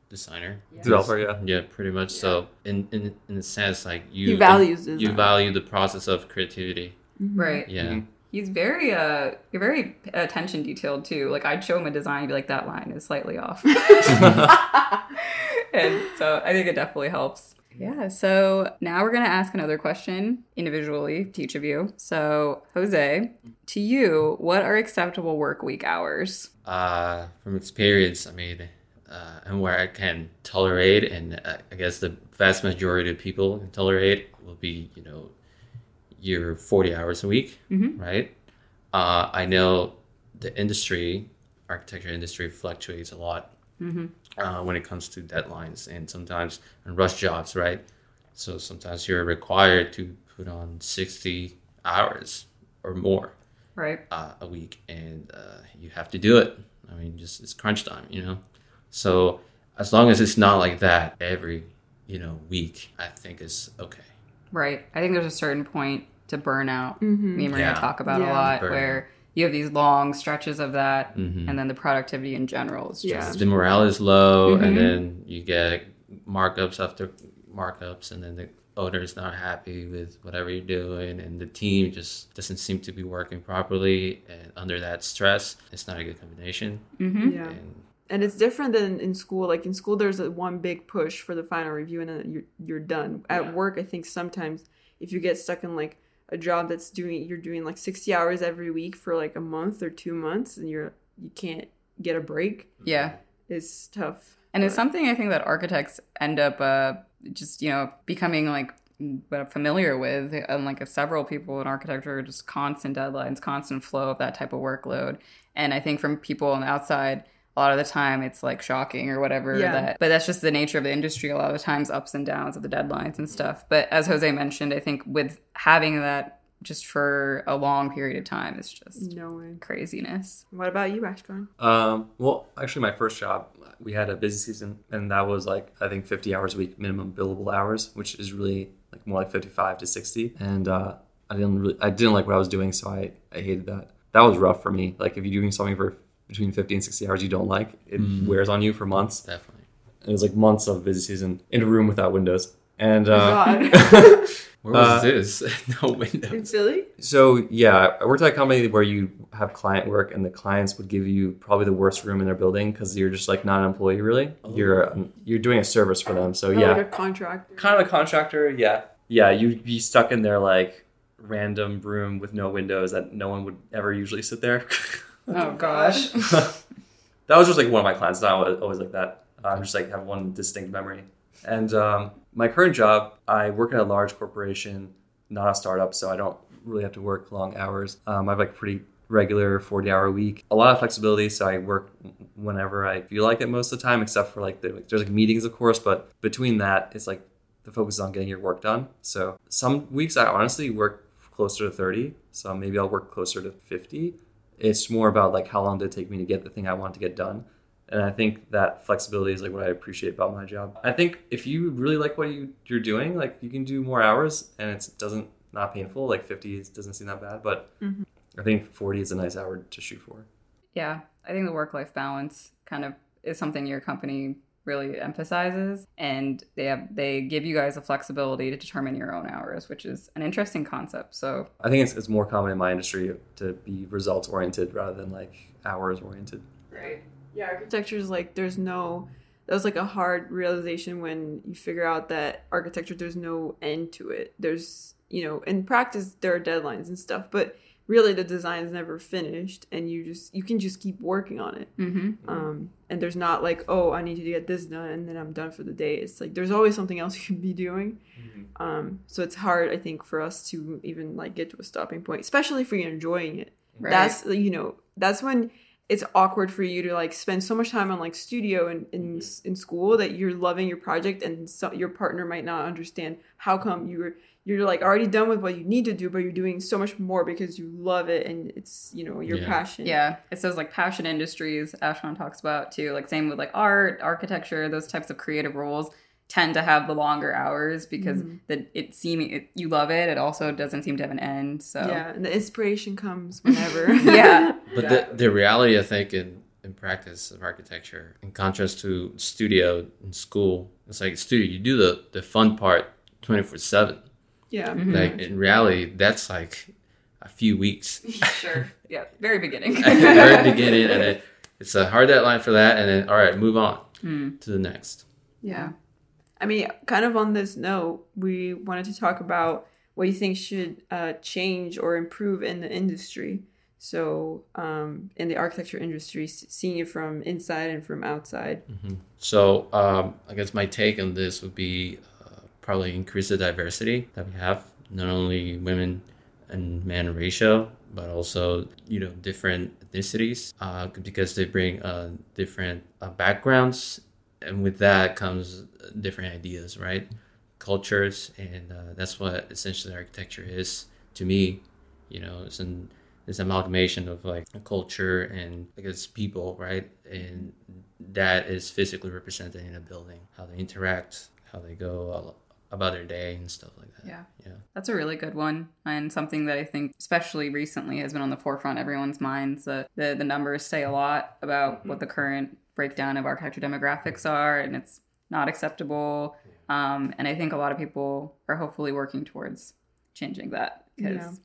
designer, developer, pretty much. Yeah. So in a sense, like he values design. You value the process of creativity, right? Yeah. Mm-hmm. He's very attention detailed too. Like I'd show him a design, he'd be like, that line is slightly off. And so I think it definitely helps. Yeah. So now we're going to ask another question individually to each of you. So Jose, to you, what are acceptable work week hours? From experience, I mean, and where I can tolerate, and I guess the vast majority of people can tolerate, will be, you know, your 40 hours a week, right? I know the industry, architecture industry, fluctuates a lot. When it comes to deadlines and rush jobs, right? So sometimes you're required to put on 60 hours or more, right, a week, and you have to do it. I mean, just it's crunch time, you know. So as long as it's not like that every, you know, week, I think it's okay. Right. I think there's a certain point to burnout. Me and Maria talk about a lot where you have these long stretches of that, and then the productivity in general is just... Yeah. The morale is low, and then you get markups after markups, and then the owner is not happy with whatever you're doing, and the team just doesn't seem to be working properly, and under that stress, it's not a good combination. Yeah. And it's different than in school. Like in school, there's one big push for the final review, and then you're done. At work, I think sometimes if you get stuck in like a job that's you're doing like 60 hours every week for like a month or 2 months, and you can't get a break. Yeah. It's tough. And it's something I think that architects end up just, you know, becoming like familiar with, and like several people in architecture, just constant deadlines, constant flow of that type of workload. And I think from people on the outside, a lot of the time it's like shocking or whatever. Yeah. But that's just the nature of the industry. A lot of the times, ups and downs of the deadlines and stuff. But as Jose mentioned, I think with having that just for a long period of time, it's just craziness. What about you, Ashkan? Well, actually my first job, we had a busy season, and that was like, I think 50 hours a week, minimum billable hours, which is really like more like 55 to 60. And I didn't like what I was doing. So I hated that. That was rough for me. Like if you're doing something for between 50 and 60 hours you don't like, it wears on you for months. Definitely. It was like months of busy season in a room without windows. And Where was this? No windows. In Philly? So, yeah, I worked at a company where you have client work and the clients would give you probably the worst room in their building because you're just like not an employee really. Oh. You're doing a service for them. So, yeah. Like a contractor. Kind of a contractor, yeah. Yeah, you'd be stuck in their like random room with no windows that no one would ever usually sit there. Oh, gosh. That was just like one of my clients. Not always like that. I just like have one distinct memory. And my current job, I work at a large corporation, not a startup, so I don't really have to work long hours. I have like a pretty regular 40-hour week, a lot of flexibility, so I work whenever I feel like it most of the time, except for like there's like meetings, of course, but between that, it's like the focus is on getting your work done. So some weeks I honestly work closer to 30, so maybe I'll work closer to 50. It's more about like how long did it take me to get the thing I want to get done. And I think that flexibility is like what I appreciate about my job. I think if you really like what you're doing, like you can do more hours and it doesn't not painful. Like 50 doesn't seem that bad, but I think 40 is a nice hour to shoot for. Yeah, I think the work-life balance kind of is something your company really emphasizes, and they give you guys the flexibility to determine your own hours, which is an interesting concept. So I think it's more common in my industry to be results oriented rather than like hours oriented. Right. Yeah, architecture is like that was like a hard realization when you figure out that architecture, there's no end to it. There's, in practice, there are deadlines and stuff, but really the design is never finished and you can just keep working on it. Mm-hmm. And there's not like, oh, I need to get this done and then I'm done for the day. It's like, there's always something else you could be doing. Mm-hmm. So it's hard, I think, for us to even like get to a stopping point, especially if you're enjoying it. Right. That's when it's awkward for you to like spend so much time on like studio and in school that you're loving your project, and so your partner might not understand how come you're like already done with what you need to do, but you're doing so much more because you love it and it's your passion. Yeah, it's those like passion industries Ashwan talks about too. Like same with like art, architecture, those types of creative roles tend to have the longer hours because you love it. It also doesn't seem to have an end. So yeah, and the inspiration comes whenever. Yeah, but the reality I think in practice of architecture, in contrast to studio in school, it's like studio you do the fun part 24/7. Yeah, like in reality that's like a few weeks. Sure. Yeah, very beginning, and it's a hard deadline for that, and then all right, move on to the next. Yeah. I mean, kind of on this note, we wanted to talk about what you think should change or improve in the industry. So in the architecture industry, seeing it from inside and from outside. Mm-hmm. So I guess my take on this would be probably increase the diversity that we have, not only women and men ratio, but also, different ethnicities because they bring different backgrounds. And with that comes different ideas, right? Cultures, and that's what essentially architecture is to me. It's an amalgamation of like a culture and I guess people, right? And that is physically represented in a building, how they interact, how they go about their day and stuff like that. Yeah, that's a really good one, and something that I think especially recently has been on the forefront of everyone's minds. The numbers say a lot about what the current breakdown of architecture demographics are, and it's not acceptable. And I think a lot of people are hopefully working towards changing that because,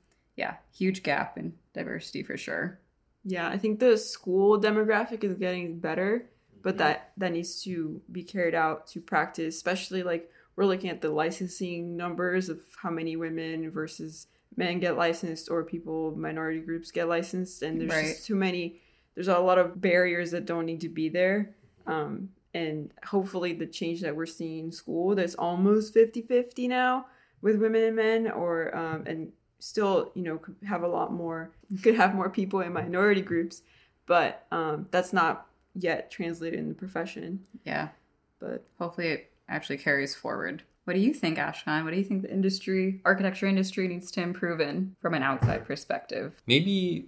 huge gap in diversity for sure. Yeah, I think the school demographic is getting better, but that needs to be carried out to practice, especially like we're looking at the licensing numbers of how many women versus men get licensed or people, minority groups get licensed, and there's just too many. There's a lot of barriers that don't need to be there. And hopefully the change that we're seeing in school that's almost 50-50 now with women and men, or and still, could have a lot more, people in minority groups. But that's not yet translated in the profession. Yeah. But hopefully it actually carries forward. What do you think, Ashkan? What do you think the architecture industry needs to improve in from an outside perspective? Maybe...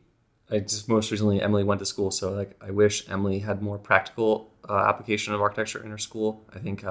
I just most recently, Emily went to school, so like I wish Emily had more practical application of architecture in her school. I think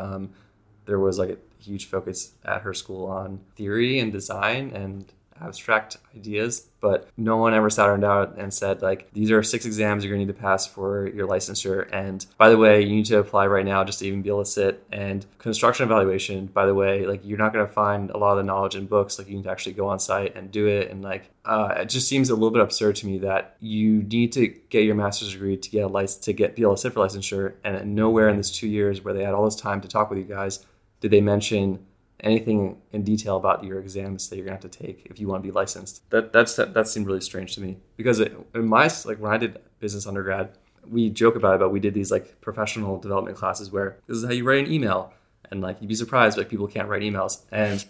there was like a huge focus at her school on theory and design, and abstract ideas, but no one ever sat down and said, like, these are 6 exams you're going to need to pass for your licensure. And by the way, you need to apply right now just to even be able to sit. And construction evaluation, by the way, like, you're not going to find a lot of the knowledge in books. Like, you need to actually go on site and do it. And like, it just seems a little bit absurd to me that you need to get your master's degree to get a license, to get be able to sit for licensure. And nowhere in this 2 years where they had all this time to talk with you guys, did they mention anything in detail about your exams that you're gonna have to take if you want to be licensed. That seemed really strange to me, because when I did business undergrad, we joke about it, but we did these like professional development classes where this is how you write an email, and like, you'd be surprised, like, people can't write emails, and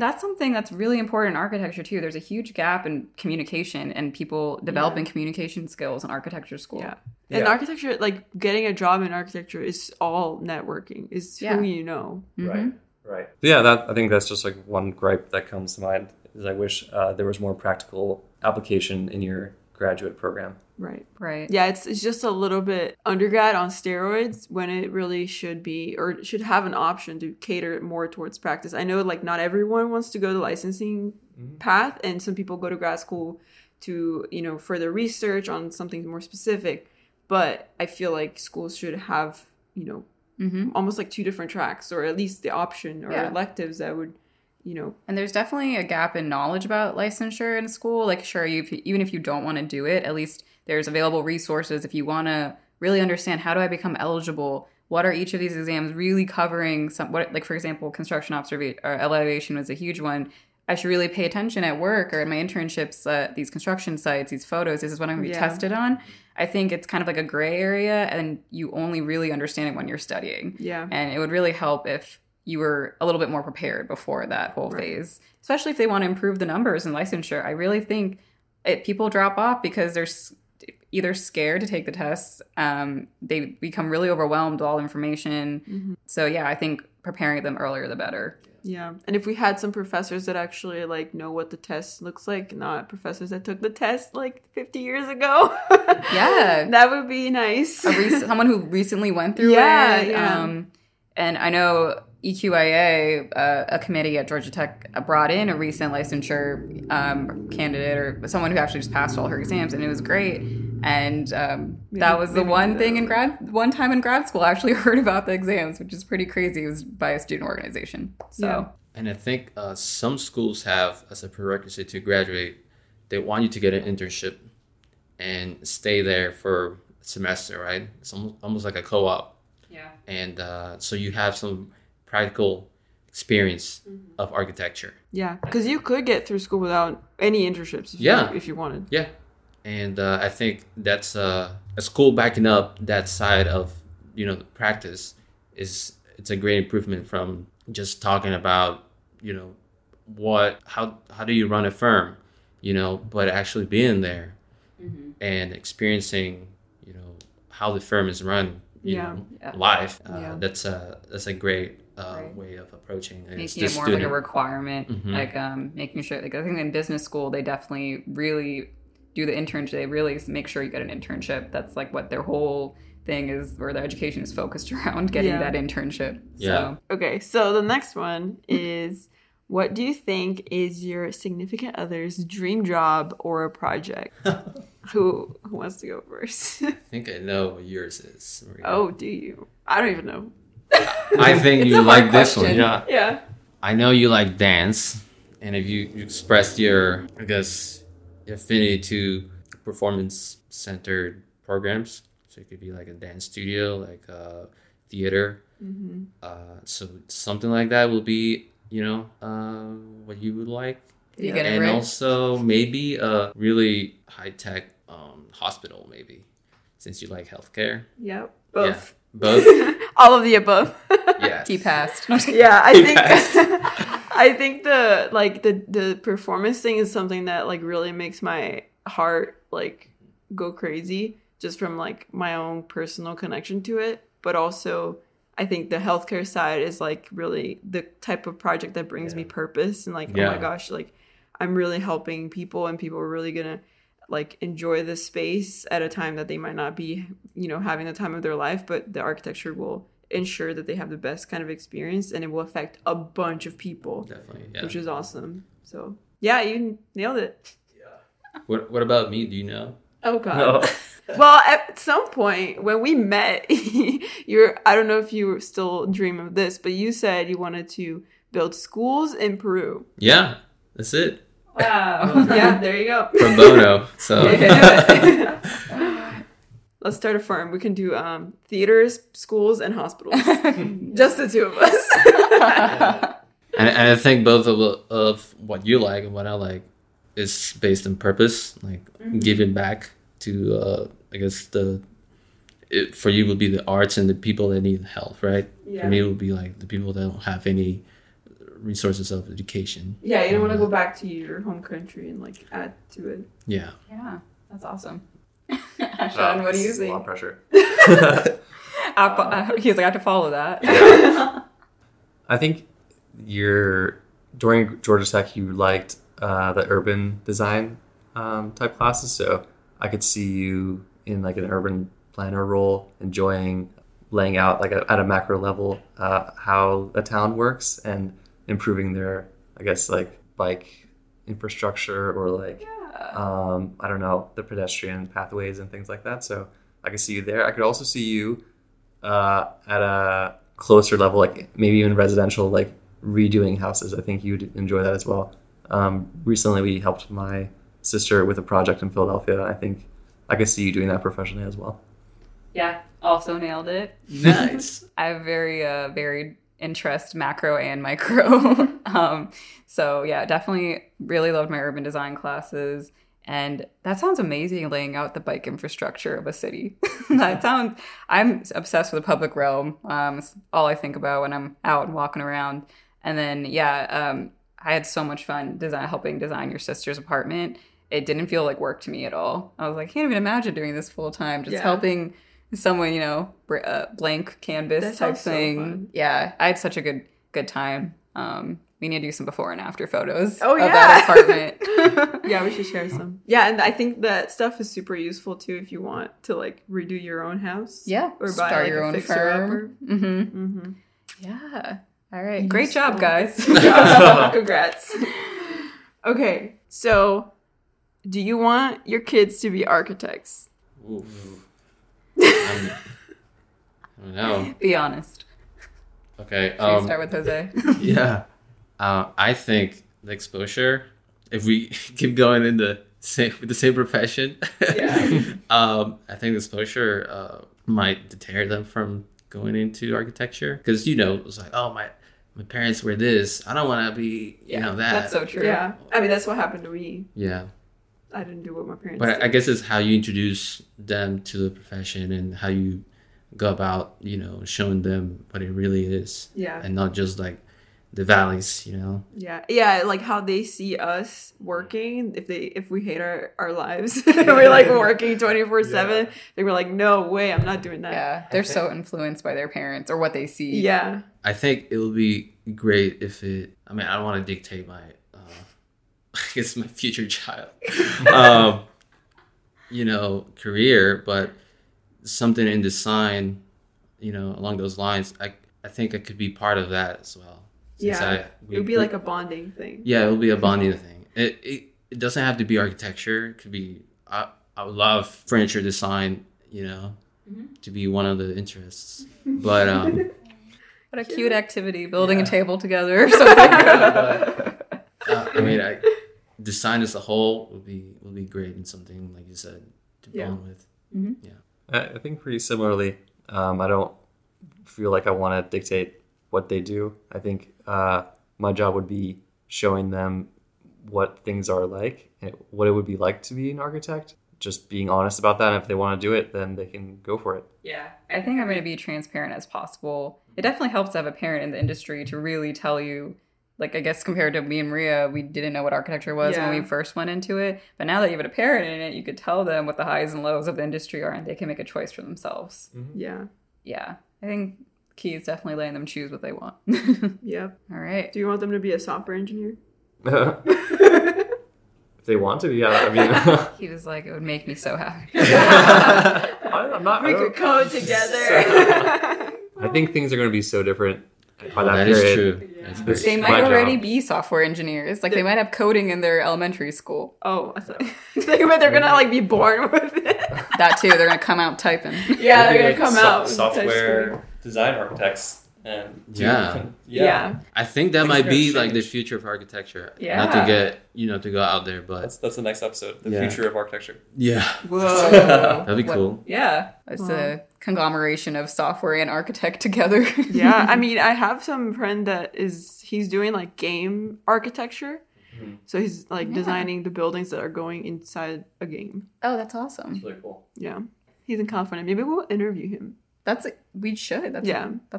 that's something that's really important in architecture too. There's a huge gap in communication and people developing communication skills in architecture school. Yeah. And architecture, like, getting a job in architecture is all networking. It's who you know. Mm-hmm. Right. Yeah, I think that's just like one gripe that comes to mind, is I wish there was more practical application in your graduate program. Right. Yeah, it's just a little bit undergrad on steroids when it really should be, or should have an option to cater more towards practice. I know, like, not everyone wants to go the licensing path, and some people go to grad school to, you know, further research on something more specific. But I feel like schools should have, you know, almost like 2 different tracks, or at least the option or electives that would, you know. And there's definitely a gap in knowledge about licensure in school. Like, sure, even if you don't want to do it, at least there's available resources if you want to really understand, how do I become eligible? What are each of these exams really covering? For example, construction evaluation was a huge one. I should really pay attention at work or in my internships, these construction sites, these photos, this is what I'm going to be tested on. I think it's kind of like a gray area, and you only really understand it when you're studying. Yeah. And it would really help if you were a little bit more prepared before that whole phase, especially if they want to improve the numbers in licensure. I really think people drop off because they're either scared to take the tests. They become really overwhelmed with all information. Mm-hmm. So yeah, I think preparing them earlier, the better. Yeah. And if we had some professors that actually, like, know what the test looks like, not professors that took the test like 50 years ago. Yeah. That would be nice. Someone who recently went through it. Yeah. And I know EQIA, a committee at Georgia Tech, brought in a recent licensure candidate, or someone who actually just passed all her exams, and it was great. And that was the one thing in one time in grad school I actually heard about the exams, which is pretty crazy. It was by a student organization. So, And I think some schools have, as a prerequisite to graduate, they want you to get an internship and stay there for a semester, right? It's almost like a co-op. Yeah. And so you have some practical experience of architecture. Yeah, because you could get through school without any internships if you wanted. Yeah. And I think that's a school backing up that side of, you know, the practice it's a great improvement from just talking about, you know, how do you run a firm, you know, but actually being there and experiencing, you know, how the firm is run, you know, live. That's a great way of approaching it. Making it more like a requirement, like making sure, like, I think in business school they definitely really do the internship. They really make sure you get an internship. That's like what their whole thing is, or their education is focused around, getting that internship. Yeah. So. Okay. So the next one is, what do you think is your significant other's dream job or a project? Who wants to go first? I think I know what yours is, Maria. Oh, do you? I don't even know. I think you like this one. Yeah. Yeah. I know you like dance, and if you expressed your, I guess, affinity to performance-centered programs. So it could be like a dance studio, like theater. Mm-hmm. So something like that will be, you know, what you would like. You get it right. Also maybe a really high-tech hospital, maybe, since you like healthcare. Yep. Both. Yeah, both. All of the above. Yeah. He passed. Yeah, I think... I think the performance thing is something that, like, really makes my heart, like, go crazy just from, like, my own personal connection to it. But also I think the healthcare side is, like, really the type of project that brings me purpose. And, like, oh my gosh, like, I'm really helping people, and people are really going to, like, enjoy this space at a time that they might not be, you know, having the time of their life. But the architecture will ensure that they have the best kind of experience, and it will affect a bunch of people. Definitely, yeah. Which is awesome. So Yeah, you nailed it. Yeah. What about me? Do you know? Oh, God. No. Well, at some point when we met, I don't know if you still dream of this, but you said you wanted to build schools in Peru. Yeah, that's it. Wow. Yeah, there you go. Pro bono. So. Let's start a firm. We can do theaters, schools, and hospitals. Just the two of us. And I think both of what you like and what I like is based on purpose, like giving back to, I guess, for you would be the arts and the people that need help, right? Yeah. For me, it would be like the people that don't have any resources of education. Yeah, you don't want to go back to your home country and like add to it. Yeah. Yeah, that's awesome. Sean, what do you think? A lot of pressure. He's like, I have to follow that. Yeah. I think during Georgia Tech, you liked the urban design type classes. So I could see you in like an urban planner role, enjoying laying out like at a macro level how a town works and improving their, I guess, like bike infrastructure or like. Yeah. I don't know, the pedestrian pathways and things like that. So I could see you there. I could also see you at a closer level, like maybe even residential, like redoing houses. I think you'd enjoy that as well. Recently, we helped my sister with a project in Philadelphia. I think I could see you doing that professionally as well. Yeah, also nailed it. Nice. I have very varied interest, macro and micro. So yeah, definitely really loved my urban design classes. And that sounds amazing, laying out the bike infrastructure of a city. I'm obsessed with the public realm. It's all I think about when I'm out and walking around. And then, I had so much fun helping design your sister's apartment. It didn't feel like work to me at all. I was like, I can't even imagine doing this full time, just helping someone, blank canvas that type thing. So fun. Yeah, I had such a good time. We need to do some before and after photos of that apartment. Yeah, we should share some. Yeah, and I think that stuff is super useful too if you want to like redo your own house. Yeah, or buy your own firm. Mm-hmm. Mm-hmm. Yeah. All right. Great job, guys. Congrats. Okay, so do you want your kids to be architects? Oof. I don't know. Be honest. Okay. Should we start with Jose? Yeah. I think the exposure, if we keep going in the same profession, I think the exposure might deter them from going into architecture. Because, it was like, oh, my parents were this. I don't want to be, that. That's so true. Yeah. I mean, that's what happened to me. Yeah. I didn't do what my parents did. But I guess it's how you introduce them to the profession and how you go about, showing them what it really is. Yeah. And not just like the valleys, Yeah. Yeah, like how they see us working, if we hate our lives. We're like working 24/7. They were like, no way, I'm not doing that. Yeah. They're so influenced by their parents or what they see. Yeah. I think it would be great I don't want to dictate my my future child, career, but something in design, along those lines, I think I could be part of that as well. It would be like a bonding thing. Yeah, it would be a bonding thing. It doesn't have to be architecture. It could be, I would love furniture design, to be one of the interests. But what a cute activity, building a table together or something. Design as a whole would be great and something, like you said, to bond with. Mm-hmm. Yeah, I think pretty similarly. I don't feel like I want to dictate what they do. I think my job would be showing them what things are like and what it would be like to be an architect. Just being honest about that. And if they want to do it, then they can go for it. Yeah. I think I'm going to be transparent as possible. It definitely helps to have a parent in the industry to really tell you. Like, I guess compared to me and Maria, we didn't know what architecture was when we first went into it. But now that you have a parent in it, you could tell them what the highs and lows of the industry are, and they can make a choice for themselves. Mm-hmm. Yeah. Yeah. I think the key is definitely letting them choose what they want. Yep. All right. Do you want them to be a software engineer? If they want to be, He was like, it would make me so happy. We could code together. I think things are going to be so different by that period. That is true. It's they might already be software engineers. Like, they might have coding in their elementary school. Oh, I think about they're going to, like, be born with it. That, too. They're going to come out typing. Yeah, they're going to come out. Software design architects. And I think that might be like the future of architecture. Yeah. Not to get, you know, to go out there, but that's the next episode. The future of architecture. Yeah. Whoa. That'd be cool. Yeah. It's a conglomeration of software and architect together. Yeah. I mean, I have some friend that he's doing like game architecture. Mm-hmm. So he's like designing the buildings that are going inside a game. Oh, that's awesome. That's really cool. Yeah. He's in California. Maybe we'll interview him. We should. That's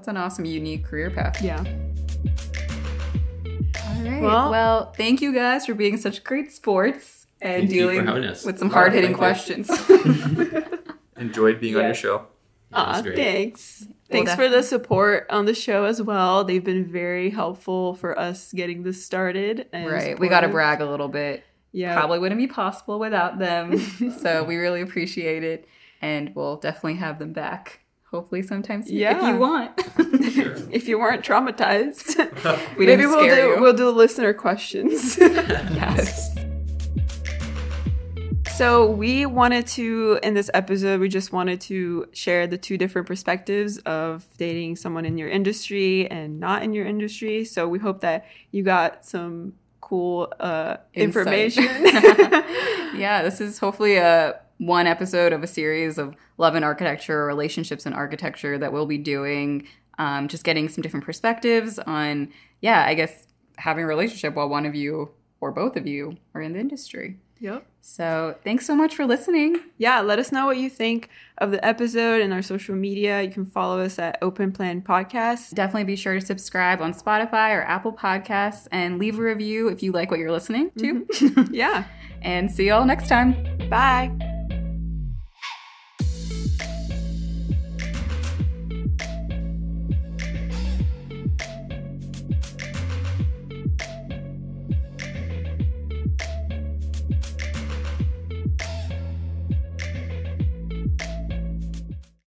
an awesome, unique career path. Yeah. All right. Well, thank you guys for being such great sports and dealing with some hard-hitting questions. Enjoyed being on your show. Aw, thanks. Thanks for the support on the show as well. They've been very helpful for us getting this started. And supportive. We got to brag a little bit. Yeah. Probably wouldn't be possible without them. So we really appreciate it. And we'll definitely have them back. Hopefully sometimes if you want. Sure. If you weren't traumatized. Maybe we'll do listener questions. Yes. So in this episode we just wanted to share the two different perspectives of dating someone in your industry and not in your industry. So we hope that you got some cool information. Yeah, this is hopefully one episode of a series of love and architecture, relationships and architecture that we'll be doing, just getting some different perspectives on, I guess, having a relationship while one of you or both of you are in the industry. Yep. So thanks so much for listening. Yeah, let us know what you think of the episode in our social media. You can follow us at Open Plan Podcast. Definitely be sure to subscribe on Spotify or Apple Podcasts and leave a review if you like what you're listening to. Mm-hmm. Yeah. And see you all next time. Bye.